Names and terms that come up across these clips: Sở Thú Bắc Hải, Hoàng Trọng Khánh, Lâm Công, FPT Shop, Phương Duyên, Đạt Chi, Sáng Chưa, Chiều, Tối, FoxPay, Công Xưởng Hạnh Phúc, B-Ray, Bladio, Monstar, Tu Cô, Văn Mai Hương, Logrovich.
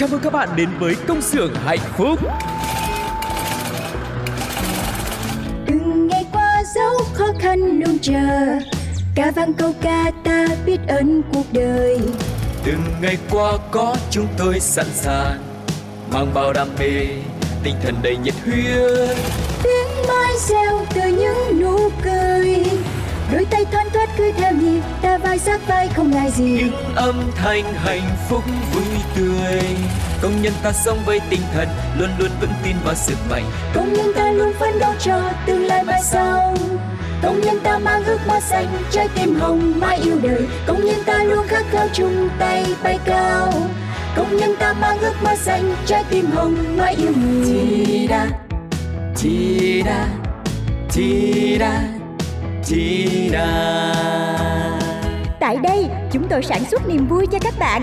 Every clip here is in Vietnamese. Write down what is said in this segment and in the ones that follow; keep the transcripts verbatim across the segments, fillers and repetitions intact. Chào mừng các bạn đến với Công Xưởng Hạnh Phúc. Từng ngày qua dấu khó khăn luôn chờ, ca vang câu ca ta biết ơn cuộc đời. Từng ngày qua có chúng tôi sẵn sàng, mang bao đam mê, tinh thần đầy nhiệt huyết. Tiếng mai reo từ những nụ cười, đôi tay thoăn thoắt cứ theo nhịp, ta vai sát vai không ngại gì. Những âm thanh hạnh phúc vui tươi, công nhân ta sống với tinh thần luôn luôn vững tin vào sức mạnh. Công nhân ta luôn phấn đấu cho tương lai mai sau, công nhân ta mang ước mơ xanh, trái tim hồng mãi yêu đời. Công nhân ta luôn khát khao chung tay bay cao, công nhân ta mang ước mơ xanh, trái tim hồng mãi yêu người. Chi đa, chi đa, chi đa, chi đa. Tại đây chúng tôi sản xuất niềm vui cho các bạn.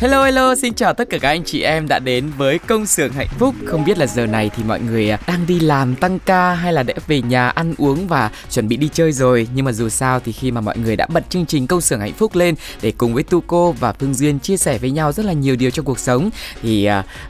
Hello hello, xin chào tất cả các anh chị em đã đến với Công Xưởng Hạnh Phúc. Không biết là giờ này thì mọi người đang đi làm tăng ca hay là đã về nhà ăn uống và chuẩn bị đi chơi rồi. Nhưng mà dù sao thì khi mà mọi người đã bật chương trình Công Xưởng Hạnh Phúc lên để cùng với Tu Cô và Phương Duyên chia sẻ với nhau rất là nhiều điều trong cuộc sống thì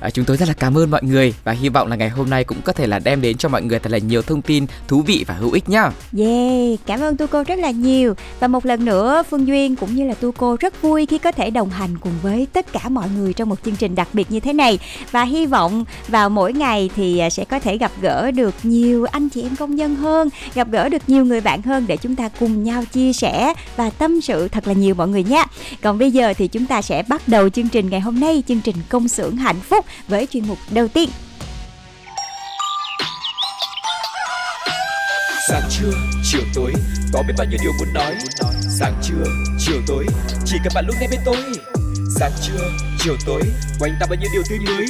uh, chúng tôi rất là cảm ơn mọi người và hy vọng là ngày hôm nay cũng có thể là đem đến cho mọi người thật là nhiều thông tin thú vị và hữu ích nhá. Yeah, cảm ơn Tu Cô rất là nhiều. Và một lần nữa Phương Duyên cũng như là Tu Cô rất vui khi có thể đồng hành cùng với tất cả mọi người trong một chương trình đặc biệt như thế này. Và hy vọng vào mỗi ngày thì sẽ có thể gặp gỡ được nhiều anh chị em công nhân hơn, gặp gỡ được nhiều người bạn hơn để chúng ta cùng nhau chia sẻ và tâm sự thật là nhiều mọi người nhé. Còn bây giờ thì chúng ta sẽ bắt đầu chương trình ngày hôm nay, chương trình Công Xưởng Hạnh Phúc với chuyên mục đầu tiên. Sáng trưa, chiều tối, có biết bao nhiêu điều muốn nói. Sáng trưa, chiều tối, chỉ cần bạn lúc này bên tôi. Sáng trưa, chiều tối, quanh ta bao nhiêu điều tươi mới.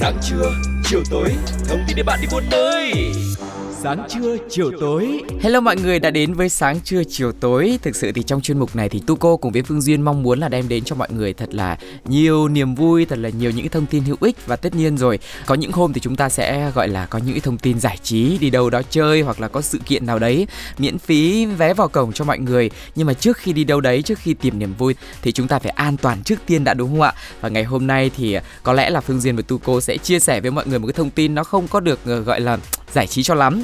Sáng trưa, chiều tối, thông tin để bạn đi buôn nơi. Sáng trưa, chiều tối. Hello mọi người đã đến với Sáng Trưa, Chiều Tối. Thực sự thì trong chuyên mục này thì Tu Cô cùng với Phương Duyên mong muốn là đem đến cho mọi người thật là nhiều niềm vui, thật là nhiều những thông tin hữu ích. Và tất nhiên rồi, có những hôm thì chúng ta sẽ gọi là có những thông tin giải trí, đi đâu đó chơi hoặc là có sự kiện nào đấy miễn phí vé vào cổng cho mọi người. Nhưng mà trước khi đi đâu đấy, trước khi tìm niềm vui thì chúng ta phải an toàn trước tiên đã, đúng không ạ? Và ngày hôm nay thì có lẽ là Phương Duyên và Tu Cô sẽ chia sẻ với mọi người một cái thông tin nó không có được gọi là giải trí cho lắm.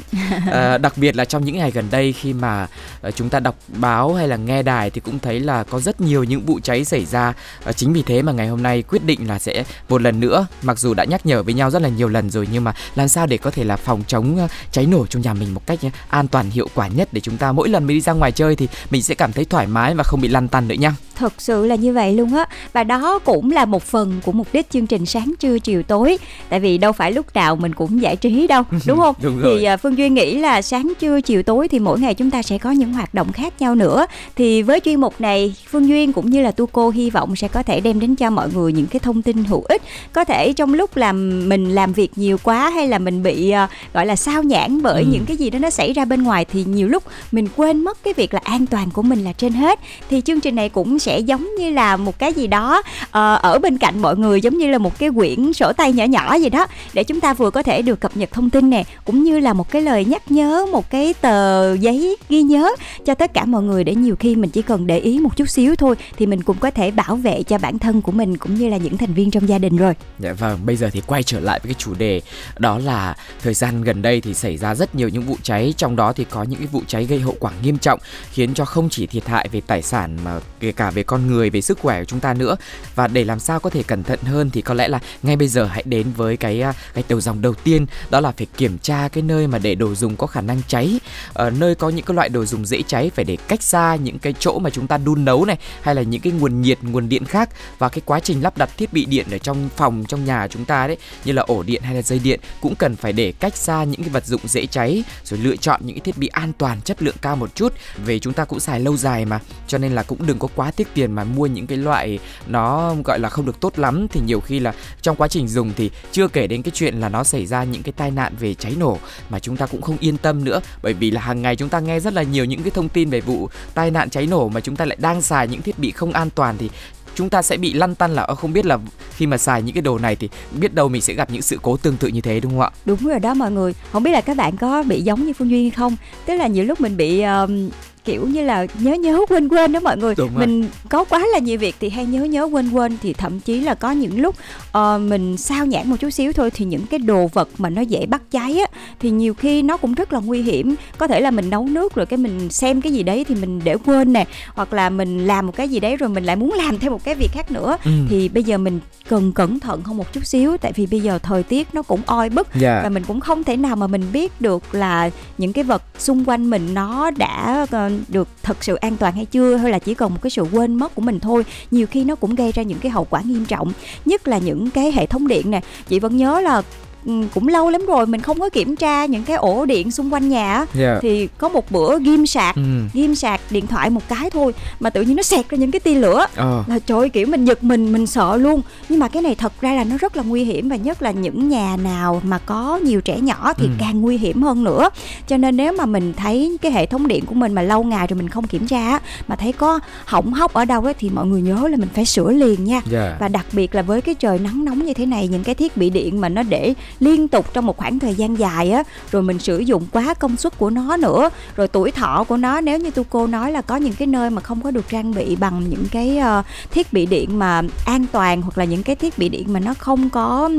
À, đặc biệt là trong những ngày gần đây khi mà chúng ta đọc báo hay là nghe đài thì cũng thấy là có rất nhiều những vụ cháy xảy ra. À, chính vì thế mà ngày hôm nay quyết định là sẽ một lần nữa, mặc dù đã nhắc nhở với nhau rất là nhiều lần rồi, nhưng mà làm sao để có thể là phòng chống cháy nổ trong nhà mình một cách an toàn hiệu quả nhất, để chúng ta mỗi lần mình đi ra ngoài chơi thì mình sẽ cảm thấy thoải mái và không bị lăn tăn nữa nha. Thật sự là như vậy luôn á. Và đó cũng là một phần của mục đích chương trình Sáng Trưa Chiều Tối. Tại vì đâu phải lúc nào mình cũng giải trí đâu, đúng không? Đúng rồi. Thì Phương Duyên nghĩ là sáng trưa chiều tối thì mỗi ngày chúng ta sẽ có những hoạt động khác nhau nữa. Thì với chuyên mục này, Phương Duyên cũng như là Tu Cô hy vọng sẽ có thể đem đến cho mọi người những cái thông tin hữu ích. Có thể trong lúc làm mình làm việc nhiều quá hay là mình bị uh, gọi là sao nhãng bởi ừ. những cái gì đó nó xảy ra bên ngoài thì nhiều lúc mình quên mất cái việc là an toàn của mình là trên hết. Thì chương trình này cũng sẽ giống như là một cái gì đó uh, ở bên cạnh mọi người, giống như là một cái quyển sổ tay nhỏ nhỏ gì đó, để chúng ta vừa có thể được cập nhật thông tin nè, cũng như là một cái lời nhắc nhớ, một cái tờ giấy ghi nhớ cho tất cả mọi người, để nhiều khi mình chỉ cần để ý một chút xíu thôi thì mình cũng có thể bảo vệ cho bản thân của mình cũng như là những thành viên trong gia đình rồi. Dạ vâng, bây giờ thì quay trở lại với cái chủ đề, đó là thời gian gần đây thì xảy ra rất nhiều những vụ cháy, trong đó thì có những cái vụ cháy gây hậu quả nghiêm trọng, khiến cho không chỉ thiệt hại về tài sản mà kể cả về con người, về sức khỏe của chúng ta nữa. Và để làm sao có thể cẩn thận hơn thì có lẽ là ngay bây giờ hãy đến với cái cái đầu dòng đầu tiên, đó là phải kiểm tra cái nơi mà để đồ dùng có khả năng cháy. Ở nơi có những cái loại đồ dùng dễ cháy phải để cách xa những cái chỗ mà chúng ta đun nấu này, hay là những cái nguồn nhiệt, nguồn điện khác. Và cái quá trình lắp đặt thiết bị điện ở trong phòng, trong nhà chúng ta đấy, như là ổ điện hay là dây điện, cũng cần phải để cách xa những cái vật dụng dễ cháy, rồi lựa chọn những cái thiết bị an toàn, chất lượng cao một chút, vì chúng ta cũng xài lâu dài mà. Cho nên là cũng đừng có quá tiếc tiền mà mua những cái loại nó gọi là không được tốt lắm, thì nhiều khi là trong quá trình dùng thì chưa kể đến cái chuyện là nó xảy ra những cái tai nạn về cháy nổ mà chúng ta cũng không yên tâm nữa. Bởi vì là hàng ngày chúng ta nghe rất là nhiều những cái thông tin về vụ tai nạn cháy nổ mà chúng ta lại đang xài những thiết bị không an toàn, thì chúng ta sẽ bị lăn tăn là không biết là khi mà xài những cái đồ này thì biết đâu mình sẽ gặp những sự cố tương tự như thế, đúng không ạ? Đúng rồi đó mọi người. Không biết là các bạn có bị giống như Phương Duyên hay không? Tức là nhiều lúc mình bị uh... kiểu như là nhớ nhớ quên quên đó mọi người. Đúng mình rồi. Có quá là nhiều việc thì hay nhớ nhớ quên quên, thì thậm chí là có những lúc uh, mình sao nhãng một chút xíu thôi thì những cái đồ vật mà nó dễ bắt cháy á thì nhiều khi nó cũng rất là nguy hiểm. Có thể là mình nấu nước rồi cái mình xem cái gì đấy thì mình để quên nè, hoặc là mình làm một cái gì đấy rồi mình lại muốn làm thêm một cái việc khác nữa. Ừ. Thì bây giờ mình cần cẩn thận hơn một chút xíu, tại vì bây giờ thời tiết nó cũng oi bức, yeah. và mình cũng không thể nào mà mình biết được là những cái vật xung quanh mình nó đã được thật sự an toàn hay chưa, hay là chỉ còn một cái sự quên mất của mình thôi. Nhiều khi nó cũng gây ra những cái hậu quả nghiêm trọng, nhất là những cái hệ thống điện nè. Chị vẫn nhớ là cũng lâu lắm rồi mình không có kiểm tra những cái ổ điện xung quanh nhà, yeah. thì có một bữa ghim sạc ừ. ghim sạc điện thoại một cái thôi mà tự nhiên nó xẹt ra những cái tia lửa, oh. là trời ơi, kiểu mình giật mình mình sợ luôn. Nhưng mà cái này thật ra là nó rất là nguy hiểm, và nhất là những nhà nào mà có nhiều trẻ nhỏ thì ừ. càng nguy hiểm hơn nữa. Cho nên nếu mà mình thấy cái hệ thống điện của mình mà lâu ngày rồi mình không kiểm tra, mà thấy có hỏng hóc ở đâu đó thì mọi người nhớ là mình phải sửa liền nha, yeah. và đặc biệt là với cái trời nắng nóng như thế này, những cái thiết bị điện mà nó để liên tục trong một khoảng thời gian dài á, rồi mình sử dụng quá công suất của nó nữa, rồi tuổi thọ của nó, nếu như Tu Cô nói là có những cái nơi mà không có được trang bị bằng những cái uh, thiết bị điện mà an toàn, hoặc là những cái thiết bị điện mà nó không có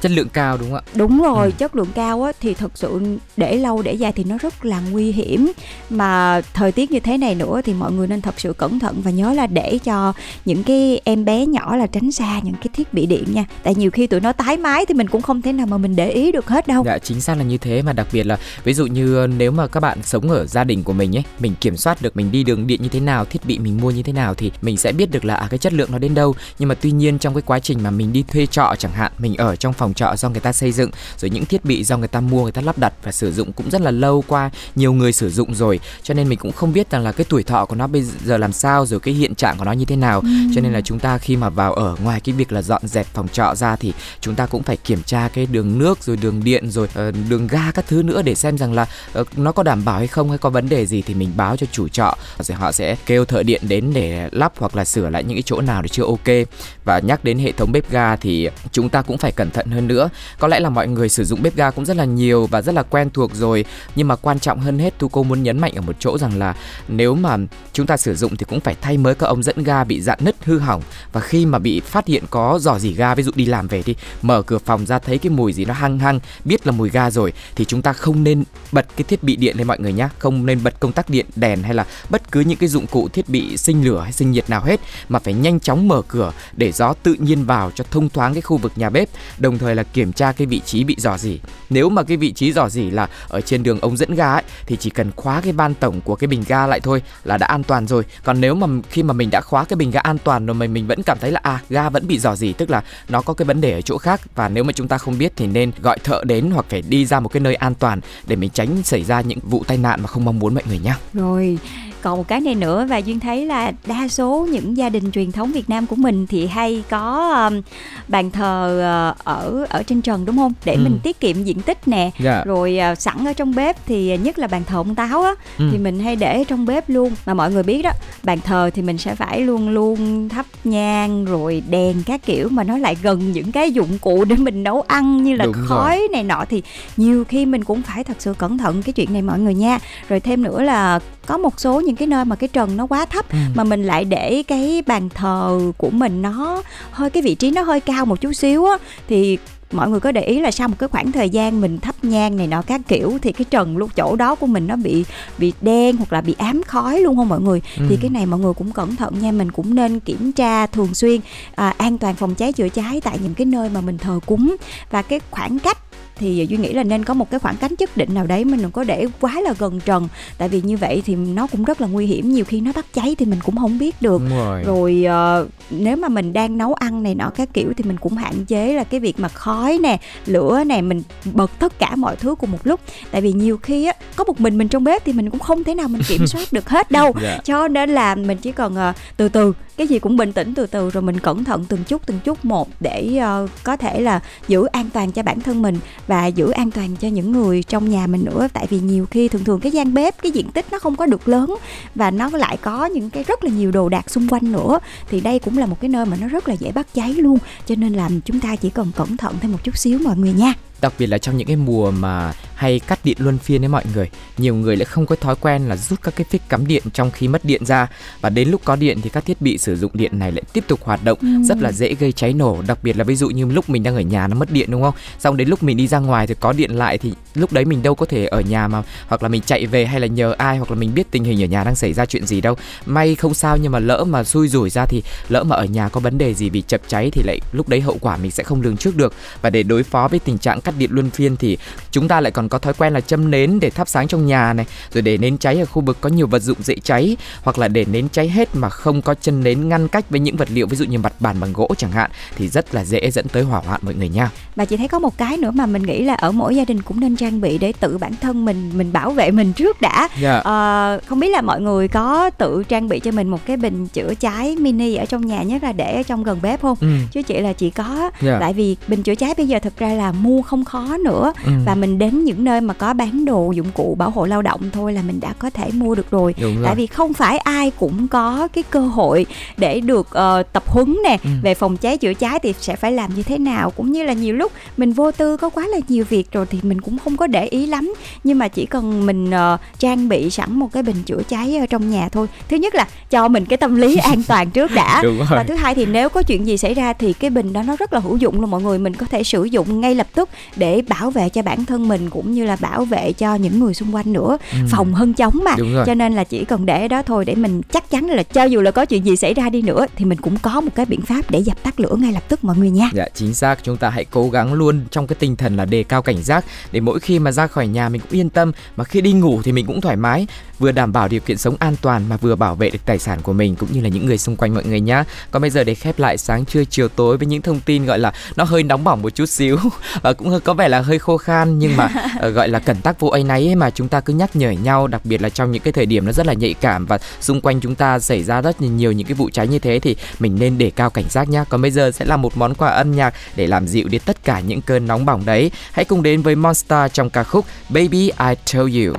chất lượng cao, đúng không ạ? Đúng rồi, ừ. chất lượng cao á thì thật sự để lâu để dài thì nó rất là nguy hiểm. Mà thời tiết như thế này nữa thì mọi người nên thật sự cẩn thận, và nhớ là để cho những cái em bé nhỏ là tránh xa những cái thiết bị điện nha. Tại nhiều khi tụi nó tái mái thì mình cũng không thể nào mà mình để ý được hết đâu. Dạ, chính xác là như thế. Mà đặc biệt là ví dụ như nếu mà các bạn sống ở gia đình của mình ấy, mình kiểm soát được mình đi đường điện như thế nào, thiết bị mình mua như thế nào thì mình sẽ biết được là à, cái chất lượng nó đến đâu. Nhưng mà tuy nhiên trong cái quá trình mà mình đi thuê trọ chẳng hạn, mình ở trong phòng trọ do người ta xây dựng, rồi những thiết bị do người ta mua, người ta lắp đặt và sử dụng cũng rất là lâu, qua nhiều người sử dụng rồi, cho nên mình cũng không biết rằng là cái tuổi thọ của nó bây giờ làm sao, rồi cái hiện trạng của nó như thế nào. Ừ. Cho nên là chúng ta khi mà vào ở, ngoài cái việc là dọn dẹp phòng trọ ra thì chúng ta cũng phải kiểm tra cái đường nước, rồi đường điện, rồi uh, đường ga các thứ nữa, để xem rằng là uh, nó có đảm bảo hay không, hay có vấn đề gì thì mình báo cho chủ trọ, rồi họ sẽ kêu thợ điện đến để lắp hoặc là sửa lại những cái chỗ nào để chưa ok. Và nhắc đến hệ thống bếp ga thì chúng ta cũng phải cẩn thận hơn nữa. Có lẽ là mọi người sử dụng bếp ga cũng rất là nhiều và rất là quen thuộc rồi, nhưng mà quan trọng hơn hết, Tu Cô muốn nhấn mạnh ở một chỗ rằng là nếu mà chúng ta sử dụng thì cũng phải thay mới các ống dẫn ga bị rạn nứt, hư hỏng. Và khi mà bị phát hiện có rò rỉ ga, ví dụ đi làm về đi, mở cửa phòng ra thấy cái mùi gì nó hăng hăng, biết là mùi ga rồi, thì chúng ta không nên bật cái thiết bị điện lên mọi người nhé. Không nên bật công tắc điện, đèn hay là bất cứ những cái dụng cụ thiết bị sinh lửa hay sinh nhiệt nào hết, mà phải nhanh chóng mở cửa để gió tự nhiên vào cho thông thoáng cái khu vực nhà bếp. Đồng thời là kiểm tra cái vị trí bị rò rỉ. Nếu mà cái vị trí rò rỉ là ở trên đường ống dẫn ga ấy, thì chỉ cần khóa cái van tổng của cái bình ga lại thôi là đã an toàn rồi. Còn nếu mà khi mà mình đã khóa cái bình ga an toàn rồi mà mình vẫn cảm thấy là à, ga vẫn bị rò rỉ, tức là nó có cái vấn đề ở chỗ khác. Và nếu mà chúng ta không biết thì nên gọi thợ đến hoặc phải đi ra một cái nơi an toàn để mình tránh xảy ra những vụ tai nạn mà không mong muốn mọi người nhé. Rồi, còn một cái này nữa, và Duyên thấy là đa số những gia đình truyền thống Việt Nam của mình thì hay có um, bàn thờ uh, ở ở trên trần, đúng không? Để ừ. mình tiết kiệm diện tích nè, yeah. rồi uh, sẵn ở trong bếp thì nhất là bàn thờ ông Táo á, ừ. thì mình hay để trong bếp luôn. Mà mọi người biết đó, bàn thờ thì mình sẽ phải luôn luôn thắp nhang rồi đèn các kiểu, mà nó lại gần những cái dụng cụ để mình nấu ăn như là đúng khói rồi. Này nọ thì nhiều khi mình cũng phải thật sự cẩn thận cái chuyện này mọi người nha. Rồi thêm nữa là có một số những cái nơi mà cái trần nó quá thấp, ừ. mà mình lại để cái bàn thờ của mình nó hơi, cái vị trí nó hơi cao một chút xíu á, thì mọi người có để ý là sau một cái khoảng thời gian mình thắp nhang này nọ các kiểu thì cái trần lúc chỗ đó của mình nó bị bị đen hoặc là bị ám khói luôn không mọi người? Ừ. Thì cái này mọi người cũng cẩn thận nha, mình cũng nên kiểm tra thường xuyên à, an toàn phòng cháy chữa cháy tại những cái nơi mà mình thờ cúng. Và cái khoảng cách thì Duy nghĩ là nên có một cái khoảng cách nhất định nào đấy, mình đừng có để quá là gần trần, tại vì như vậy thì nó cũng rất là nguy hiểm, nhiều khi nó bắt cháy thì mình cũng không biết được. Rồi, rồi uh, nếu mà mình đang nấu ăn này nọ các kiểu thì mình cũng hạn chế là cái việc mà khói nè, lửa nè, mình bật tất cả mọi thứ cùng một lúc, tại vì nhiều khi á, có một mình mình trong bếp thì mình cũng không thể nào mình kiểm soát được hết đâu, yeah. cho nên là mình chỉ cần uh, từ từ, cái gì cũng bình tĩnh từ từ, rồi mình cẩn thận từng chút từng chút một để uh, có thể là giữ an toàn cho bản thân mình và giữ an toàn cho những người trong nhà mình nữa. Tại vì nhiều khi thường thường cái gian bếp, cái diện tích nó không có được lớn và nó lại có những cái rất là nhiều đồ đạc xung quanh nữa, thì đây cũng là một cái nơi mà nó rất là dễ bắt cháy luôn, cho nên là chúng ta chỉ cần cẩn thận thêm một chút xíu mọi người nha. Đặc biệt là trong những cái mùa mà hay cắt điện luân phiên với mọi người, nhiều người lại không có thói quen là rút các cái phích cắm điện trong khi mất điện ra, và đến lúc có điện thì các thiết bị sử dụng điện này lại tiếp tục hoạt động, ừ. rất là dễ gây cháy nổ. Đặc biệt là ví dụ như lúc mình đang ở nhà nó mất điện, đúng không? Xong đến lúc mình đi ra ngoài thì có điện lại, thì lúc đấy mình đâu có thể ở nhà mà, hoặc là mình chạy về hay là nhờ ai, hoặc là mình biết tình hình ở nhà đang xảy ra chuyện gì đâu. May không sao, nhưng mà lỡ mà xui rủi ra thì lỡ mà ở nhà có vấn đề gì bị chập cháy thì lại lúc đấy hậu quả mình sẽ không lường trước được. Và để đối phó với tình trạng cắt điện luân phiên thì chúng ta lại còn có thói quen là châm nến để thắp sáng trong nhà này, rồi để nến cháy ở khu vực có nhiều vật dụng dễ cháy, hoặc là để nến cháy hết mà không có chân nến ngăn cách với những vật liệu, ví dụ như mặt bàn bằng gỗ chẳng hạn, thì rất là dễ dẫn tới hỏa hoạn mọi người nha. Và chị thấy có một cái nữa mà mình nghĩ là ở mỗi gia đình cũng nên trang bị để tự bản thân mình mình bảo vệ mình trước đã. Yeah. À, không biết là mọi người có tự trang bị cho mình một cái bình chữa cháy mini ở trong nhà, nhất là để ở trong gần bếp không? Ừ. Chứ chị là chị có. Yeah. Tại vì bình chữa cháy bây giờ thực ra là mua không khó nữa, ừ. và mình đến những nơi mà có bán đồ dụng cụ bảo hộ lao động thôi là mình đã có thể mua được rồi. Đúng tại rồi. Vì không phải ai cũng có cái cơ hội để được uh, tập huấn nè, ừ. về phòng cháy chữa cháy thì sẽ phải làm như thế nào, cũng như là nhiều lúc mình vô tư có quá là nhiều việc rồi thì mình cũng không có để ý lắm, nhưng mà chỉ cần mình uh, trang bị sẵn một cái bình chữa cháy ở trong nhà thôi, thứ nhất là cho mình cái tâm lý an toàn trước đã, và thứ hai thì nếu có chuyện gì xảy ra thì cái bình đó nó rất là hữu dụng luôn mọi người, mình có thể sử dụng ngay lập tức để bảo vệ cho bản thân mình cũng như là bảo vệ cho những người xung quanh nữa, ừ. phòng hơn chống mà, cho nên là chỉ cần để đó thôi để mình chắc chắn là cho dù là có chuyện gì xảy ra đi nữa thì mình cũng có một cái biện pháp để dập tắt lửa ngay lập tức mọi người nha. Dạ chính xác, chúng ta hãy cố gắng luôn trong cái tinh thần là đề cao cảnh giác để mỗi khi mà ra khỏi nhà mình cũng yên tâm, mà khi đi ngủ thì mình cũng thoải mái, vừa đảm bảo điều kiện sống an toàn mà vừa bảo vệ được tài sản của mình cũng như là những người xung quanh mọi người nhá. Còn bây giờ để khép lại sáng trưa chiều tối với những thông tin gọi là nó hơi nóng bỏng một chút xíu và cũng có vẻ là hơi khô khan, nhưng mà gọi là cẩn tắc vô ấy nấy mà chúng ta cứ nhắc nhở nhau, đặc biệt là trong những cái thời điểm nó rất là nhạy cảm và xung quanh chúng ta xảy ra rất nhiều những cái vụ cháy như thế thì mình nên để cao cảnh giác nhá. Còn bây giờ sẽ là một món quà âm nhạc để làm dịu đi tất cả những cơn nóng bỏng đấy. Hãy cùng đến với Monstar trong ca khúc Baby I Told You.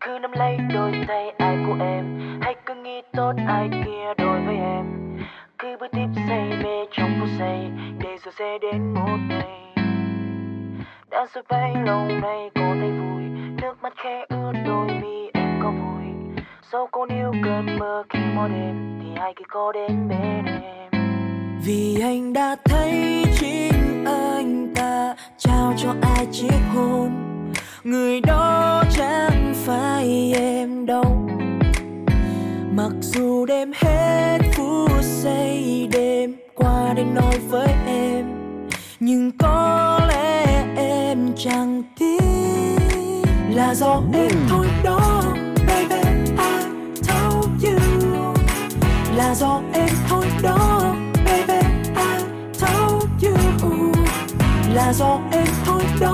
Cứ nắm lấy đôi tay ai của em, hãy cứ nghĩ tốt ai kia đối với em. Cứ bước tiếp say mê trong phút giây, để rồi sẽ đến một ngày. Đã rồi bấy lâu nay cô thấy vui, nước mắt khẽ ướt đôi mi em có vui. Dẫu cô níu cơn mơ khi mỗi đêm, thì hai khi cô đến bên em. Vì anh đã thấy chính anh ta trao cho ai chiếc hôn, người đó chẳng phải em đâu. Mặc dù đêm hết phút giây đêm qua để nói với em, nhưng có lẽ em chẳng tin là do em thôi đó. Baby I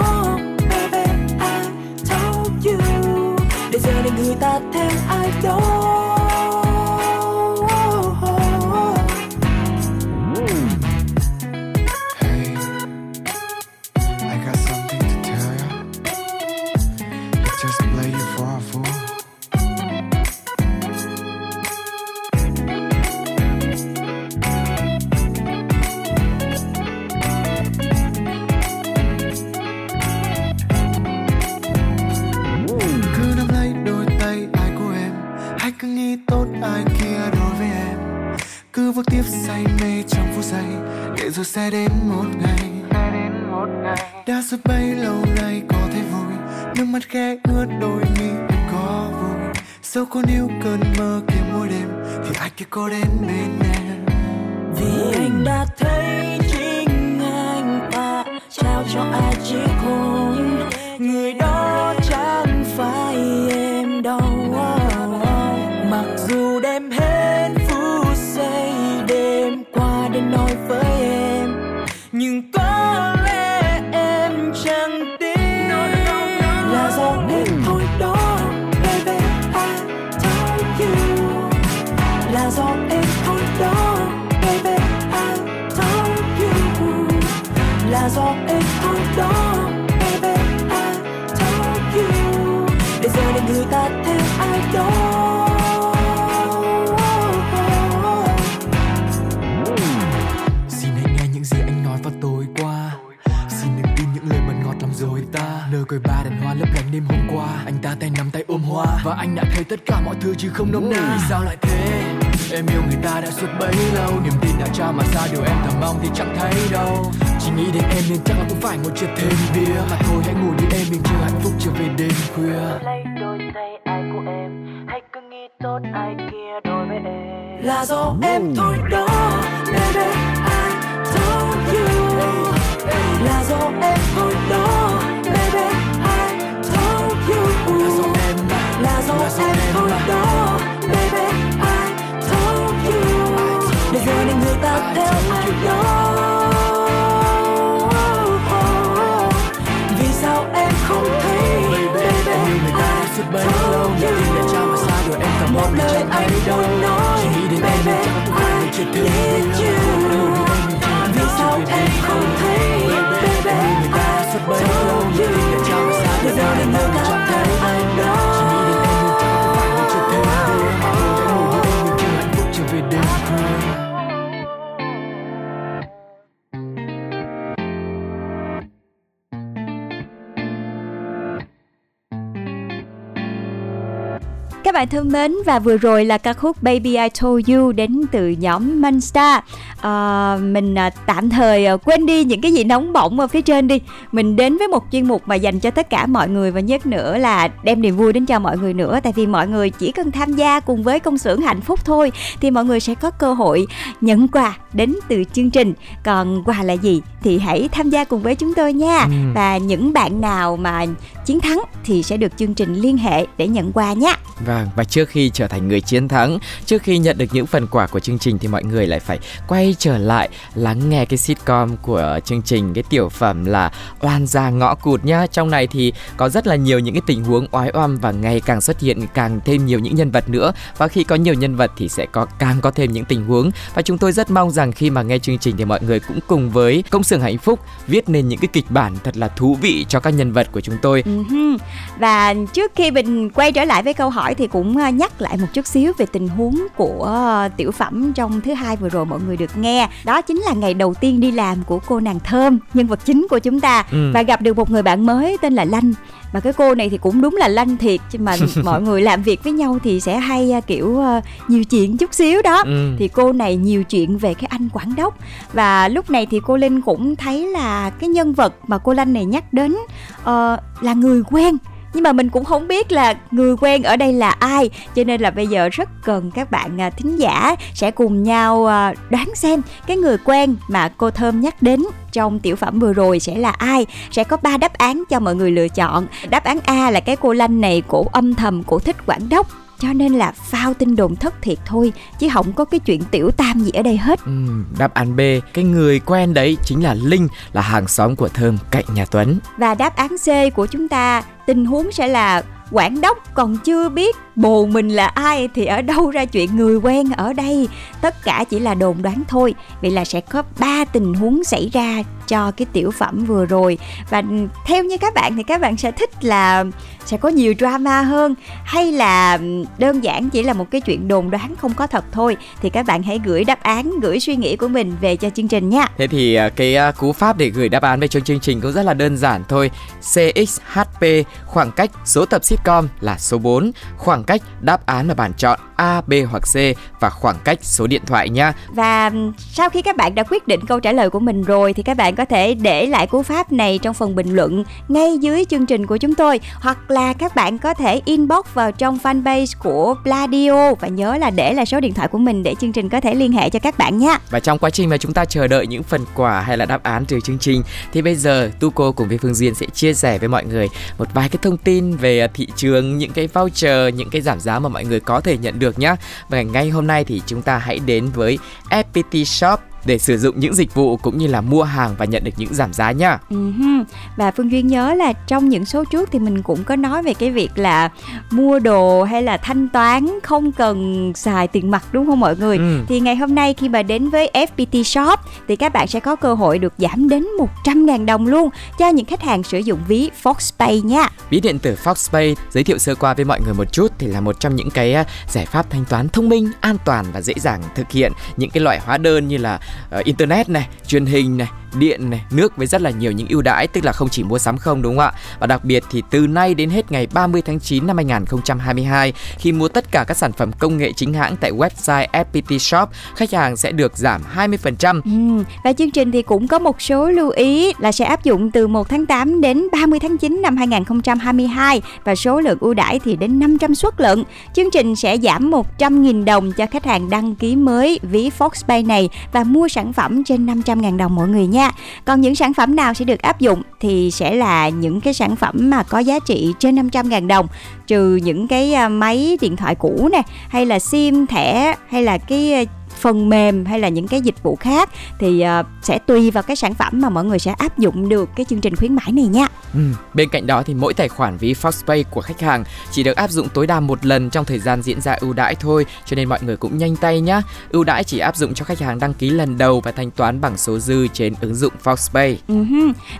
told you, là do em thôi đó. Baby I told you, là do em thôi đó. Baby I told you, để giờ này người ta thêm ai đó. Rồi sẽ đến một ngày, đã suốt bấy lâu nay có thấy vui, nước mắt khẽ ướt đôi mi em có vui. Dẫu có níu cơn mơ kia mỗi đêm, thì ai kia có đến bên em. Vì anh đã thấy chính anh ta trao cho ai chiếc hôn, người đó chẳng phải em đâu. Mặc dù đêm hết phút giây đêm qua để nói với, nhưng có lẽ em chẳng tin là do em thôi đó. Baby I told you, là do em thôi đó. Baby I told you, là do em thôi đó. Baby I told you, để giờ này người ta thêm ai đó. rồi ta. Nơi cười ba đèn hoa lấp lánh đêm hôm qua, anh ta tay nắm tay ôm hoa, và anh đã thấy tất cả mọi thứ chứ không nóng nảy. Vì sao lại thế? Em yêu người ta đã suốt bấy lâu, niềm tin đã trao mà sao điều em thầm mong thì chẳng thấy đâu. Chỉ nghĩ đến em nên chắc là cũng phải ngồi chơi thêm bia, mà thôi hãy ngồi đi em mình chưa hạnh phúc trở về đêm khuya. Lấy đôi tay ai của em, hãy cứ nghĩ tốt ai kia đối với em. Là do mm. em thôi đó, baby I told you. Là do em thôi đó, baby I told you. Là do em, là do là em, em thôi đó, baby I told you. Để rồi này người ta I theo ai đó. Bấy lâu nhớ tin đã trao mà xa rồi em cảm ơn mình chẳng thấy đâu. Chỉ nghĩ đến em mình chẳng có ai chưa thấy vì sao em không thấy người ta suốt bấy lâu nhớ tin đã trao mà xa rồi em cảm ơn mình chẳng thấy đâu. Chỉ nghĩ đến em mình chẳng có ai chưa thấy mà thôi hãy ngủ với em mình chưa hạnh phúc trở về đêm khuya. Các bạn thân mến, và vừa rồi là ca khúc Baby I Told You đến từ nhóm Monstar. À, mình tạm thời quên đi những cái gì nóng bỏng ở phía trên đi. Mình đến với một chuyên mục mà dành cho tất cả mọi người, và nhất nữa là đem niềm vui đến cho mọi người nữa. Tại vì mọi người chỉ cần tham gia cùng với Công Xưởng Hạnh Phúc thôi thì mọi người sẽ có cơ hội nhận quà đến từ chương trình. Còn quà là gì thì hãy tham gia cùng với chúng tôi nha. ừ. Và những bạn nào mà chiến thắng thì sẽ được chương trình liên hệ để nhận quà nhé. Vâng, và trước khi trở thành người chiến thắng, trước khi nhận được những phần quà của chương trình thì mọi người lại phải quay trở lại lắng nghe cái sitcom của chương trình, cái tiểu phẩm là Oan gia ngõ cụt nhá. Trong này thì có rất là nhiều những cái tình huống oái oăm và ngày càng xuất hiện càng thêm nhiều những nhân vật nữa. Và khi có nhiều nhân vật thì sẽ có càng có thêm những tình huống. Và chúng tôi rất mong rằng khi mà nghe chương trình thì mọi người cũng cùng với Công Xưởng Hạnh Phúc viết nên những cái kịch bản thật là thú vị cho các nhân vật của chúng tôi. Và trước khi mình quay trở lại với câu hỏi thì cũng nhắc lại một chút xíu về tình huống của tiểu phẩm trong thứ hai vừa rồi mọi người được nghe. Đó chính là ngày đầu tiên đi làm của cô nàng Thơm, nhân vật chính của chúng ta, ừ. và gặp được một người bạn mới tên là Lanh. Mà cái cô này thì cũng đúng là lanh thiệt, mà mọi người làm việc với nhau thì sẽ hay kiểu nhiều chuyện chút xíu đó. ừ. Thì cô này nhiều chuyện về cái anh quản đốc. Và lúc này thì cô Linh cũng thấy là cái nhân vật mà cô Lanh này nhắc đến uh, là người quen, nhưng mà mình cũng không biết là người quen ở đây là ai. Cho nên là bây giờ rất cần các bạn thính giả sẽ cùng nhau đoán xem cái người quen mà cô Thơm nhắc đến trong tiểu phẩm vừa rồi sẽ là ai. Sẽ có ba đáp án cho mọi người lựa chọn. Đáp án A là cái cô Lanh này cổ âm thầm, cổ thích quản đốc, cho nên là phao tin đồn thất thiệt thôi, chứ không có cái chuyện tiểu tam gì ở đây hết. ừ, Đáp án B, cái người quen đấy chính là Linh, là hàng xóm của Thơm cạnh nhà Tuấn. Và đáp án C của chúng ta, tình huống sẽ là quản đốc còn chưa biết bồ mình là ai thì ở đâu ra chuyện người quen ở đây. Tất cả chỉ là đồn đoán thôi. Vậy là sẽ có ba tình huống xảy ra cho cái tiểu phẩm vừa rồi. Và theo như các bạn thì các bạn sẽ thích là sẽ có nhiều drama hơn, hay là đơn giản chỉ là một cái chuyện đồn đoán không có thật thôi. Thì các bạn hãy gửi đáp án, gửi suy nghĩ của mình về cho chương trình nha. Thế thì cái cú pháp để gửi đáp án về cho chương trình cũng rất là đơn giản thôi. xê ích hát pê khoảng cách số tập sitcom là số bốn, khoảng cách đáp án mà bạn chọn A, B hoặc C và khoảng cách số điện thoại nha. Và sau khi các bạn đã quyết định câu trả lời của mình rồi thì các bạn có thể để lại cú pháp này trong phần bình luận ngay dưới chương trình của chúng tôi, hoặc là các bạn có thể inbox vào trong fanpage của Bladio và nhớ là để lại số điện thoại của mình để chương trình có thể liên hệ cho các bạn nha. Và trong quá trình mà chúng ta chờ đợi những phần quà hay là đáp án từ chương trình thì bây giờ Tu Cô cùng với Phương Duyên sẽ chia sẻ với mọi người một vài cái thông tin về thị trường, những cái voucher, những cái giảm giá mà mọi người có thể nhận được nhé. Và ngay hôm nay thì chúng ta hãy đến với ép pê tê Shop để sử dụng những dịch vụ cũng như là mua hàng và nhận được những giảm giá nha. Uh-huh. Và Phương Duyên nhớ là trong những số trước thì mình cũng có nói về cái việc là mua đồ hay là thanh toán không cần xài tiền mặt, đúng không mọi người? Ừ. Thì ngày hôm nay khi mà đến với ép pê tê Shop thì các bạn sẽ có cơ hội được giảm đến một trăm nghìn đồng luôn cho những khách hàng sử dụng ví FoxPay nha. Ví điện tử FoxPay giới thiệu sơ qua với mọi người một chút thì là một trong những cái giải pháp thanh toán thông minh, an toàn và dễ dàng thực hiện những cái loại hóa đơn như là uh, internet này, truyền hình này, điện này, nước với rất là nhiều những ưu đãi, tức là không chỉ mua sắm không, đúng không ạ? Và đặc biệt thì từ nay đến hết ngày ba mươi tháng chín năm hai nghìn không trăm hai mươi hai, khi mua tất cả các sản phẩm công nghệ chính hãng tại website ép pê tê Shop, khách hàng sẽ được giảm hai mươi phần trăm. Ừ, và chương trình thì cũng có một số lưu ý là sẽ áp dụng từ một tháng tám đến ba mươi tháng chín năm hai nghìn không trăm hai mươi hai và số lượng ưu đãi thì đến năm trăm suất lượng. Chương trình sẽ giảm một trăm nghìn đồng cho khách hàng đăng ký mới ví FoxPay này và mua sản phẩm trên năm trăm nghìn đồng mỗi người nha. Còn những sản phẩm nào sẽ được áp dụng thì sẽ là những cái sản phẩm mà có giá trị trên năm trăm nghìn đồng, trừ những cái máy điện thoại cũ nè, hay là sim, thẻ, hay là cái phần mềm, hay là những cái dịch vụ khác, thì uh, sẽ tùy vào cái sản phẩm mà mọi người sẽ áp dụng được cái chương trình khuyến mãi này nha. Ừ. Bên cạnh đó thì mỗi tài khoản ví FoxPay của khách hàng chỉ được áp dụng tối đa một lần trong thời gian diễn ra ưu đãi thôi, cho nên mọi người cũng nhanh tay nhá. Ưu đãi chỉ áp dụng cho khách hàng đăng ký lần đầu và thanh toán bằng số dư trên ứng dụng FoxPay. Ừ.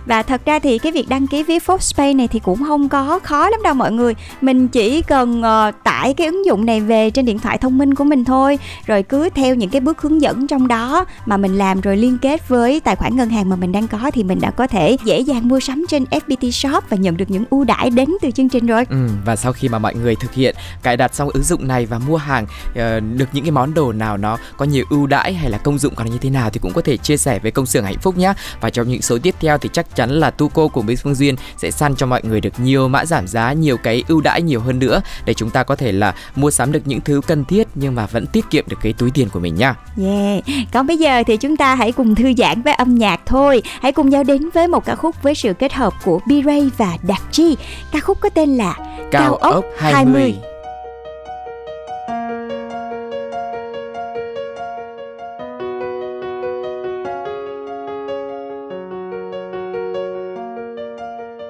Và thật ra thì cái việc đăng ký ví FoxPay này thì cũng không có khó lắm đâu mọi người. Mình chỉ cần uh, tải cái ứng dụng này về trên điện thoại thông minh của mình thôi, rồi cứ theo những những cái bước hướng dẫn trong đó mà mình làm, rồi liên kết với tài khoản ngân hàng mà mình đang có, thì mình đã có thể dễ dàng mua sắm trên ép pê tê Shop và nhận được những ưu đãi đến từ chương trình rồi. Ừ, và sau khi mà mọi người thực hiện cài đặt xong ứng dụng này và mua hàng uh, được những cái món đồ nào nó có nhiều ưu đãi hay là công dụng còn như thế nào thì cũng có thể chia sẻ với Công Xưởng Hạnh Phúc nhé. Và trong những số tiếp theo thì chắc chắn là Tu Cô cùng với Phương Duyên sẽ săn cho mọi người được nhiều mã giảm giá, nhiều cái ưu đãi nhiều hơn nữa để chúng ta có thể là mua sắm được những thứ cần thiết nhưng mà vẫn tiết kiệm được cái túi tiền của mình nha. Yeah. Còn bây giờ thì chúng ta hãy cùng thư giãn với âm nhạc thôi. Hãy cùng nhau đến với một ca khúc với sự kết hợp của B-Ray và Đạt Chi. Ca khúc có tên là Cao ốc hai mươi.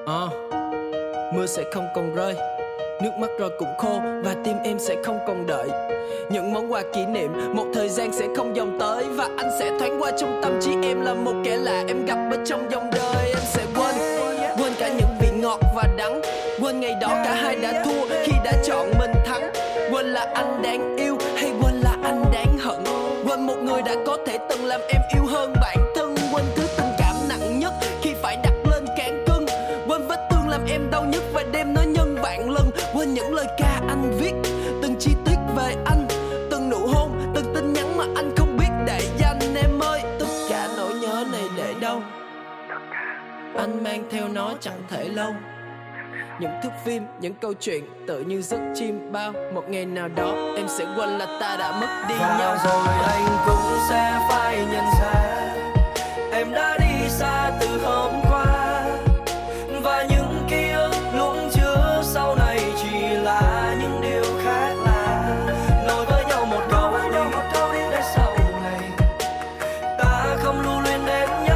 À, mưa sẽ không còn rơi, nước mắt rồi cũng khô và tim em sẽ không còn đợi. Những món quà kỷ niệm một thời gian sẽ không dòng tới, và anh sẽ thoáng qua trong tâm trí em là một kẻ lạ em gặp ở trong dòng đời. Em sẽ quên, quên cả những vị ngọt và đắng, quên ngày đó cả hai đã thua khi đã chọn mình thắng, quên là anh đáng yêu hay quên là anh đáng hận, quên một người đã có thể từng làm em yêu hơn bản thân, quên thứ tình cảm nặng nhất khi phải đặt lên cán cân, quên vết thương làm em đau nhất và đêm nói nhân vạn lần, quên những lời ca anh viết, từng chi tiết về anh, anh mang theo nó chẳng thể lâu. Những thước phim, những câu chuyện tự như giấc chim bao, một ngày nào đó em sẽ quên là ta đã mất đi và nhau. Rồi anh cũng sẽ phải nhận ra em đã đi xa từ hôm qua, và những ký ức lúc trước sau này chỉ là những điều khác lạ. Nói với nhau một câu đi, một câu đi để sau này ta không lưu luyến đến nhau.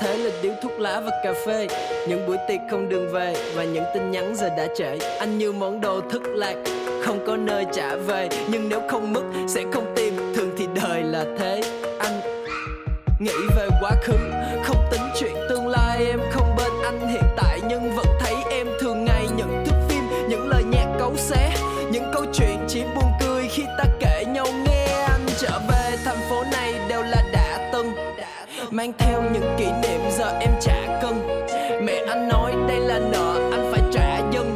Thế là điếu thuốc lá và cà phê, những buổi tiệc không đường về và những tin nhắn giờ đã trễ. Anh như món đồ thất lạc, không có nơi trả về, nhưng nếu không mất sẽ không tìm. Thường thì đời là thế. Anh nghĩ về quá khứ, không tính chuyện tương lai. Em không bên anh hiện tại nhưng vẫn thấy em thường ngày. Những thước phim, những lời nhạc cấu xé, những câu chuyện chỉ buồn cười khi ta kể nhau nghe. Anh trở về thành phố này đều là đã từng, mang theo những kỷ niệm giờ em trả cân. Mẹ anh nói đây là nợ anh phải trả dần,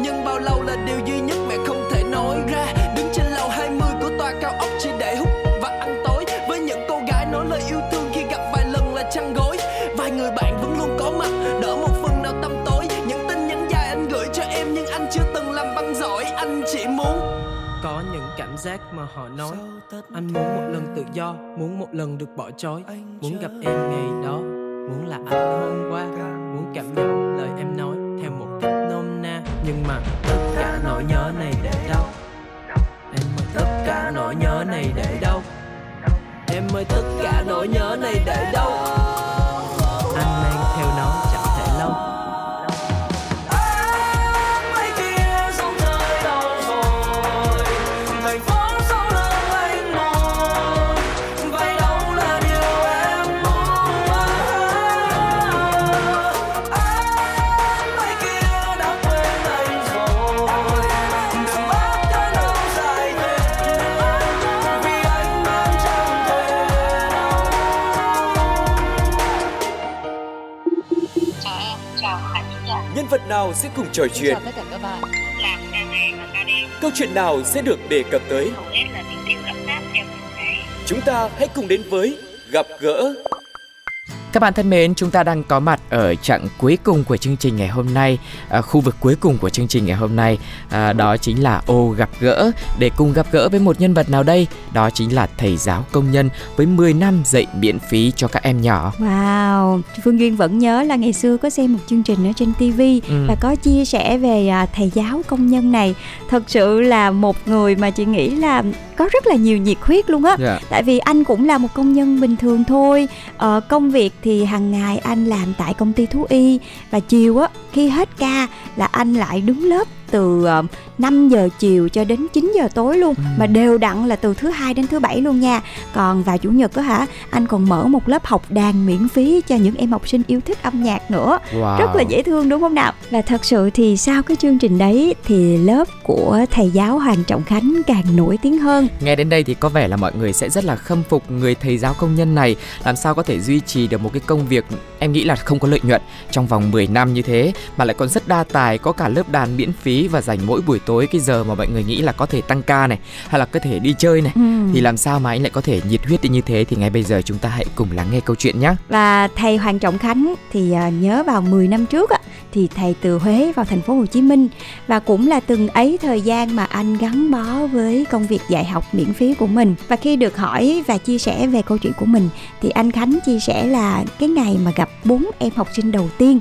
nhưng bao lâu là điều duy nhất mẹ không thể nói ra. Đứng trên lầu hai mươi của tòa cao ốc chỉ để hút và ăn tối, với những cô gái nói lời yêu thương khi gặp vài lần là chăn gối. Vài người bạn vẫn luôn có mặt, đỡ một phần nào tăm tối. Những tin nhắn dài anh gửi cho em nhưng anh chưa từng làm băng giỏi. Anh chỉ muốn có những cảm giác mà họ nói. Anh muốn một lần tự do, muốn một lần được bỏ trói, muốn gặp em ngày đó, muốn là anh hôm qua, muốn cảm nhận lời em nói theo một cách nôm na. Nhưng mà tất cả nỗi nhớ này để đâu? Em ơi tất cả nỗi nhớ này để đâu? Em ơi tất cả nỗi nhớ này để đâu? Anh mang theo nó chẳng thể lâu. nào sẽ cùng trò chuyện? Câu chuyện nào sẽ được đề cập tới? Chúng ta hãy cùng đến với Gặp Gỡ. Các bạn thân mến, chúng ta đang có mặt ở chặng cuối cùng của chương trình ngày hôm nay, à, khu vực cuối cùng của chương trình ngày hôm nay, à, đó chính là ô Gặp Gỡ, để cùng gặp gỡ với một nhân vật nào đây? Đó chính là thầy giáo công nhân với mười năm dạy miễn phí cho các em nhỏ. Wow, Phương Duyên vẫn nhớ là ngày xưa có xem một chương trình ở trên ti vi ừ. và có chia sẻ về thầy giáo công nhân này. Thật sự là một người mà chị nghĩ là có rất là nhiều nhiệt huyết luôn á. Yeah. Tại vì anh cũng là một công nhân bình thường thôi, ờ, công việc thì hàng ngày anh làm tại công ty thú y, và chiều á khi hết ca là anh lại đứng lớp từ năm giờ chiều cho đến chín giờ tối luôn, ừ. mà đều đặn là từ thứ hai đến thứ bảy luôn nha. Còn vào chủ nhật á hả, anh còn mở một lớp học đàn miễn phí cho những em học sinh yêu thích âm nhạc nữa. Wow. Rất là dễ thương đúng không nào? Và thật sự thì sau cái chương trình đấy thì lớp của thầy giáo Hoàng Trọng Khánh càng nổi tiếng hơn. Nghe đến đây thì có vẻ là mọi người sẽ rất là khâm phục người thầy giáo công nhân này, làm sao có thể duy trì được một cái công việc em nghĩ là không có lợi nhuận trong vòng mười năm như thế, mà lại còn rất đa tài, có cả lớp đàn miễn phí và dành mỗi buổi tối cái giờ mà mọi người nghĩ là có thể tăng ca này hay là có thể đi chơi này, ừ. thì làm sao mà anh lại có thể nhiệt huyết đi như thế. Thì ngay bây giờ chúng ta hãy cùng lắng nghe câu chuyện nhé. Và thầy Hoàng Trọng Khánh thì nhớ vào mười năm trước thì thầy từ Huế vào thành phố Hồ Chí Minh, và cũng là từng ấy thời gian mà anh gắn bó với công việc dạy học miễn phí của mình. Và khi được hỏi và chia sẻ về câu chuyện của mình thì anh Khánh chia sẻ là cái ngày mà gặp bốn em học sinh đầu tiên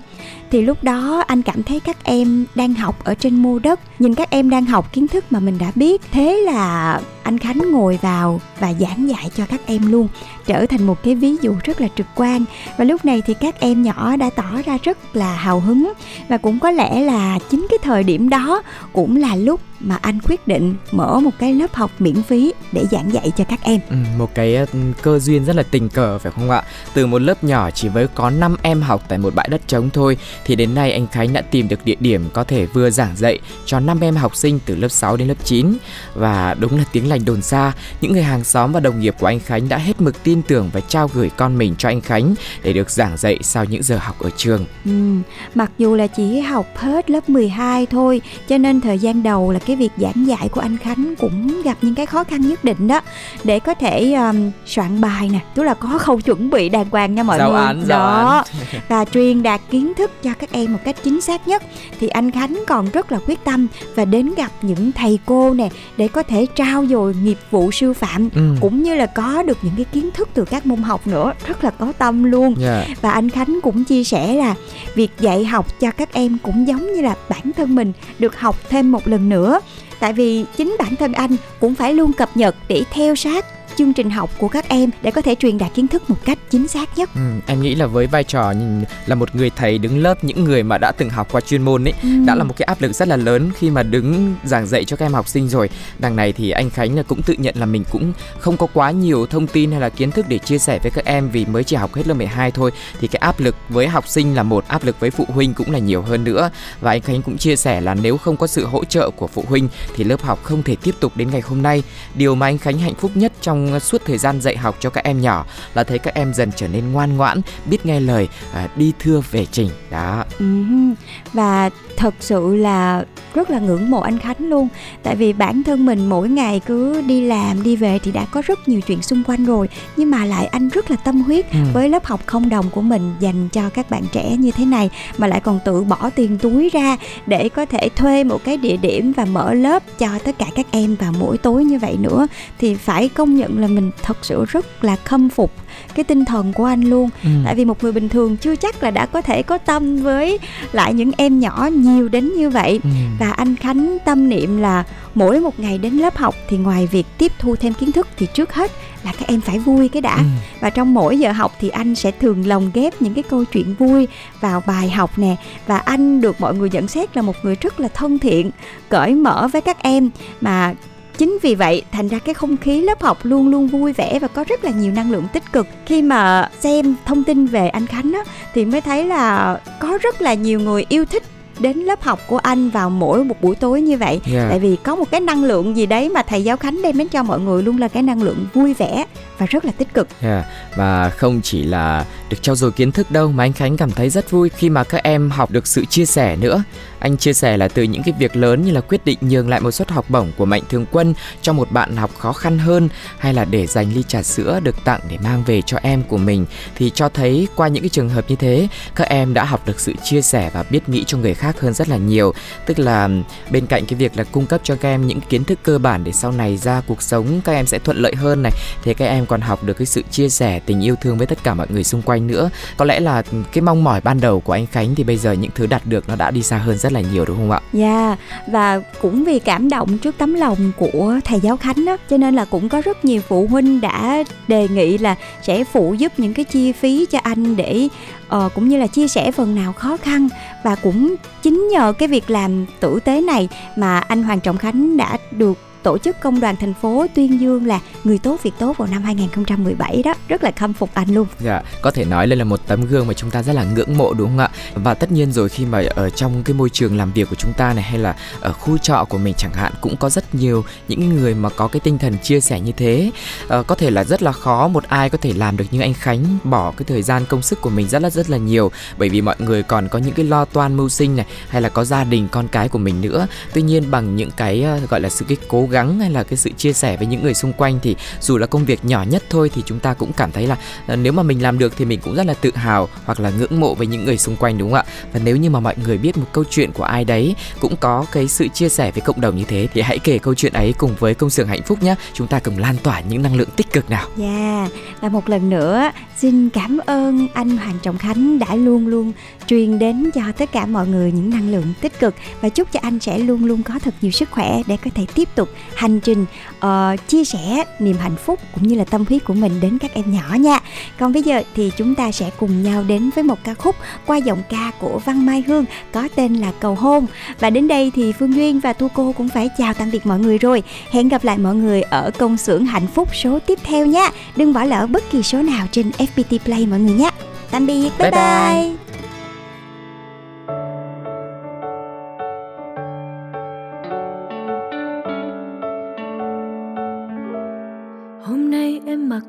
thì lúc đó anh cảm thấy các em đang học ở trên mô đất, nhìn các em đang học kiến thức mà mình đã biết. Thế là anh Khánh ngồi vào và giảng dạy cho các em luôn, trở thành một cái ví dụ rất là trực quan. Và lúc này thì các em nhỏ đã tỏ ra rất là hào hứng, và cũng có lẽ là chính cái thời điểm đó cũng là lúc mà anh quyết định mở một cái lớp học miễn phí để giảng dạy cho các em. Ừ, một cái cơ duyên rất là tình cờ phải không ạ? Từ một lớp nhỏ chỉ với có năm em học tại một bãi đất trống thôi, thì đến nay anh Khánh đã tìm được địa điểm có thể vừa giảng dạy cho năm em học sinh từ lớp sáu đến lớp chín. Và đúng là tiếng lành đồn xa, những người hàng xóm và đồng nghiệp của anh Khánh đã hết mực tin tưởng và trao gửi con mình cho anh Khánh để được giảng dạy sau những giờ học ở trường. Ừ, mặc dù là chỉ học hết lớp mười hai thôi, cho nên thời gian đầu là cái việc giảng dạy của anh Khánh cũng gặp những cái khó khăn nhất định đó, để có thể um, soạn bài nè, tức là có khâu chuẩn bị đàng hoàng nha mọi người đó, và truyền đạt kiến thức cho các em một cách chính xác nhất. Thì anh Khánh còn rất là quyết tâm và đến gặp những thầy cô nè để có thể trao dồi nghiệp vụ sư phạm, ừ. cũng như là có được những cái kiến thức từ các môn học nữa, rất là có tâm luôn. Yeah. Và anh Khánh cũng chia sẻ là việc dạy học cho các em cũng giống như là bản thân mình được học thêm một lần nữa, tại vì chính bản thân anh cũng phải luôn cập nhật để theo sát chương trình học của các em để có thể truyền đạt kiến thức một cách chính xác nhất. Ừ, em nghĩ là với vai trò là một người thầy đứng lớp những người mà đã từng học qua chuyên môn ấy, ừ. đã là một cái áp lực rất là lớn khi mà đứng giảng dạy cho các em học sinh rồi. Đằng này thì anh Khánh cũng tự nhận là mình cũng không có quá nhiều thông tin hay là kiến thức để chia sẻ với các em, vì mới chỉ học hết lớp mười hai thôi, thì cái áp lực với học sinh là một, áp lực với phụ huynh cũng là nhiều hơn nữa. Và anh Khánh cũng chia sẻ là nếu không có sự hỗ trợ của phụ huynh thì lớp học không thể tiếp tục đến ngày hôm nay. Điều mà anh Khánh hạnh phúc nhất trong suốt thời gian dạy học cho các em nhỏ là thấy các em dần trở nên ngoan ngoãn, biết nghe lời, đi thưa về trình đó. Ừ, và thật sự là rất là ngưỡng mộ anh Khánh luôn, tại vì bản thân mình mỗi ngày cứ đi làm đi về thì đã có rất nhiều chuyện xung quanh rồi, nhưng mà lại anh rất là tâm huyết ừ. với lớp học không đồng của mình dành cho các bạn trẻ như thế này, mà lại còn tự bỏ tiền túi ra để có thể thuê một cái địa điểm và mở lớp cho tất cả các em vào mỗi tối như vậy nữa, thì phải công nhận là mình thật sự rất là khâm phục cái tinh thần của anh luôn. ừ. Tại vì một người bình thường chưa chắc là đã có thể có tâm với lại những em nhỏ nhiều đến như vậy. ừ. Và anh Khánh tâm niệm là mỗi một ngày đến lớp học thì ngoài việc tiếp thu thêm kiến thức thì trước hết là các em phải vui cái đã. ừ. Và trong mỗi giờ học thì anh sẽ thường lồng ghép những cái câu chuyện vui vào bài học nè. Và anh được mọi người nhận xét là một người rất là thân thiện, cởi mở với các em, mà chính vì vậy thành ra cái không khí lớp học luôn luôn vui vẻ và có rất là nhiều năng lượng tích cực. Khi mà xem thông tin về anh Khánh á, thì mới thấy là có rất là nhiều người yêu thích đến lớp học của anh vào mỗi một buổi tối như vậy. Yeah. Tại vì có một cái năng lượng gì đấy mà thầy giáo Khánh đem đến cho mọi người luôn là cái năng lượng vui vẻ và rất là tích cực. Yeah. Và không chỉ là được trau dồi kiến thức đâu, mà anh Khánh cảm thấy rất vui khi mà các em học được sự chia sẻ nữa. Anh chia sẻ là từ những cái việc lớn như là quyết định nhường lại một suất học bổng của Mạnh Thường Quân cho một bạn học khó khăn hơn, hay là để dành ly trà sữa được tặng để mang về cho em của mình, thì cho thấy qua những cái trường hợp như thế, các em đã học được sự chia sẻ và biết nghĩ cho người khác hơn rất là nhiều. Tức là bên cạnh cái việc là cung cấp cho các em những kiến thức cơ bản để sau này ra cuộc sống các em sẽ thuận lợi hơn này, thì các em còn học được cái sự chia sẻ, tình yêu thương với tất cả mọi người xung quanh nữa. Có lẽ là cái mong mỏi ban đầu của anh Khánh thì bây giờ những thứ đạt được nó đã đi xa hơn rất là nhiều, đúng không ạ? Dạ, yeah, và cũng vì cảm động trước tấm lòng của thầy giáo Khánh á, cho nên là cũng có rất nhiều phụ huynh đã đề nghị là sẽ phụ giúp những cái chi phí cho anh để Ờ, cũng như là chia sẻ phần nào khó khăn. Và cũng chính nhờ cái việc làm tử tế này mà anh Hoàng Trọng Khánh đã được tổ chức công đoàn thành phố tuyên dương là người tốt việc tốt vào năm hai không một bảy đó. Rất là khâm phục anh luôn. Dạ, có thể nói đây là một tấm gương mà chúng ta rất là ngưỡng mộ, đúng không ạ? Và tất nhiên rồi, khi mà ở trong cái môi trường làm việc của chúng ta này, hay là ở khu trọ của mình chẳng hạn, cũng có rất nhiều những người mà có cái tinh thần chia sẻ như thế. À, có thể là rất là khó một ai có thể làm được như anh Khánh, bỏ cái thời gian công sức của mình rất là rất là nhiều, bởi vì mọi người còn có những cái lo toan mưu sinh này, hay là có gia đình con cái của mình nữa. Tuy nhiên bằng những cái gọi là sự cái cố gắng hay là cái sự chia sẻ với những người xung quanh, thì dù là công việc nhỏ nhất thôi thì chúng ta cũng cảm thấy là nếu mà mình làm được thì mình cũng rất là tự hào hoặc là ngưỡng mộ với những người xung quanh, đúng không ạ? Và nếu như mà mọi người biết một câu chuyện của ai đấy cũng có cái sự chia sẻ với cộng đồng như thế, thì hãy kể câu chuyện ấy cùng với Công Xưởng Hạnh Phúc nhé. Chúng ta cùng lan tỏa những năng lượng tích cực nào. Yeah. Và một lần nữa xin cảm ơn anh Hoàng Trọng Khánh đã luôn luôn truyền đến cho tất cả mọi người những năng lượng tích cực, và chúc cho anh sẽ luôn luôn có thật nhiều sức khỏe để có thể tiếp tục hành trình uh, chia sẻ niềm hạnh phúc cũng như là tâm huyết của mình đến các em nhỏ nha. Còn bây giờ thì chúng ta sẽ cùng nhau đến với một ca khúc qua giọng ca của Văn Mai Hương có tên là Cầu Hôn. Và đến đây thì Phương Duyên và Tu Cô cũng phải chào tạm biệt mọi người rồi. Hẹn gặp lại mọi người ở Công Xưởng Hạnh Phúc số tiếp theo nha. Đừng bỏ lỡ bất kỳ số nào trên ép pê tê Play mọi người nhé. Tạm biệt, bye bye, bye. bye.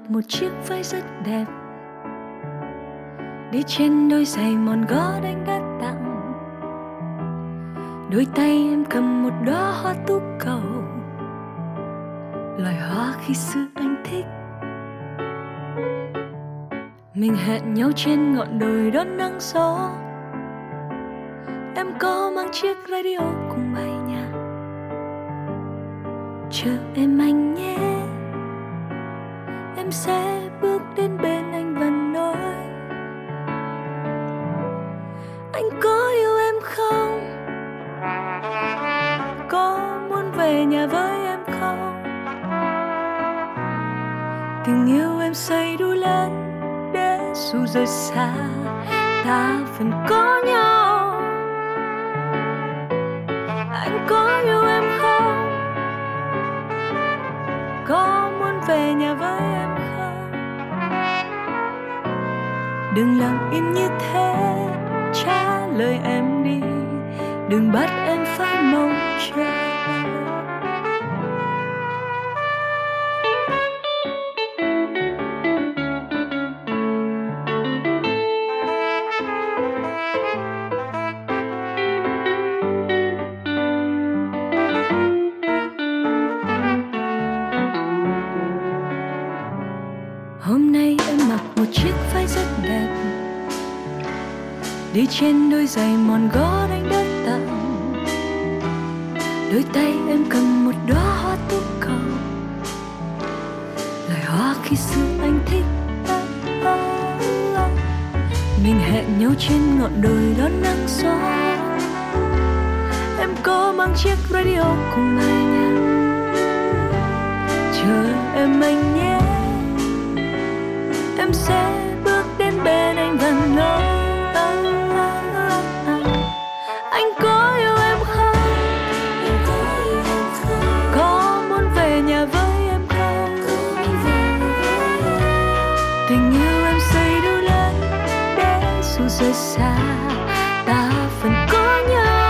Một chiếc váy rất đẹp, đi trên đôi giày mòn gót anh đã tặng. Đôi tay em cầm một đóa hoa tú cầu, loài hoa khi xưa anh thích. Mình hẹn nhau trên ngọn đồi đón nắng gió, em có mang chiếc radio cùng bay nha. Chờ em anh nhé, em sẽ bước đến bên anh và nói anh có yêu em không, có muốn về nhà với em không. Tình yêu em xây đu lên để dù rời xa ta vẫn có nhau. Anh có yêu em không, có muốn về nhà với em không. Đừng lặng im như thế, trả lời em đi, đừng bắt em phải mong chờ. Đi trên đôi giày mòn gót anh đã tặng, đôi tay em cầm một đóa hoa tú cầu, loài hoa khi xưa anh thích. Mình hẹn nhau trên ngọn đồi đón nắng gió, em có mang chiếc radio cùng anh nha. Chờ em anh nhé, em sẽ bước đến bên anh và nói anh có yêu em không? Em có yêu em không? Có muốn về nhà với em không? Tình yêu em xây đu lên để dù rời xa ta vẫn có nhau.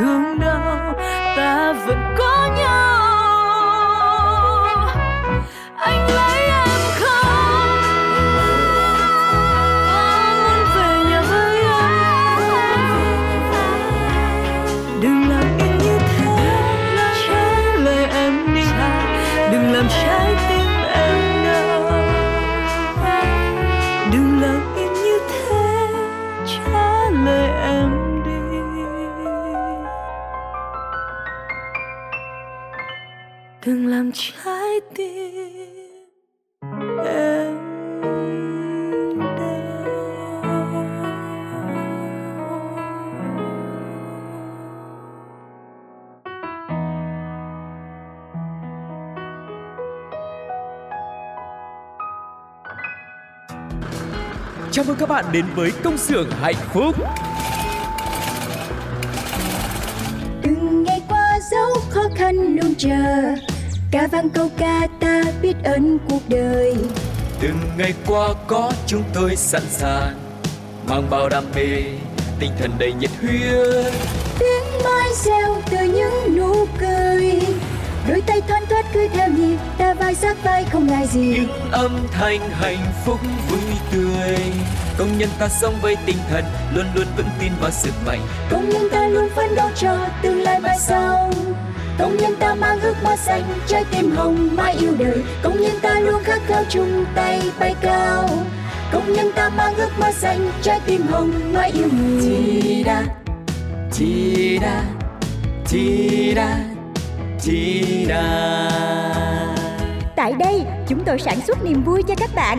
thương đau, ta vẫn có nhau. Anh lấy em không? Ta muốn về nhà với em. Đừng làm em như thế, trái lời em đi. Đừng làm trái tim em đau. Đừng làm em như thế, trái lời em. Đừng làm trái tim em đau. Chào mừng các bạn đến với Công Xưởng Hạnh Phúc. Từng ngày qua dấu khó khăn luôn chờ, ca vang câu ca ta biết ơn cuộc đời. Từng ngày qua có chúng tôi sẵn sàng, mang bao đam mê, tinh thần đầy nhiệt huyết. Tiếng mai reo từ những nụ cười, đôi tay thoăn thoắt cứ theo nhịp, ta vai sát vai không ngại gì. Những âm thanh hạnh phúc vui tươi, công nhân ta sống với tinh thần, luôn luôn vững tin vào sức mạnh. Công nhân ta luôn phấn đấu cho tương lai mai sau. Công nhân ta mang ước mơ xanh, trái tim hồng mãi yêu đời. Công nhân ta luôn khát khao chung tay bay cao. Công nhân ta mang ước mơ xanh, trái tim hồng mãi yêu người. Chi đa, chi đa, chi đa, chi đa. Tại đây chúng tôi sản xuất niềm vui cho các bạn.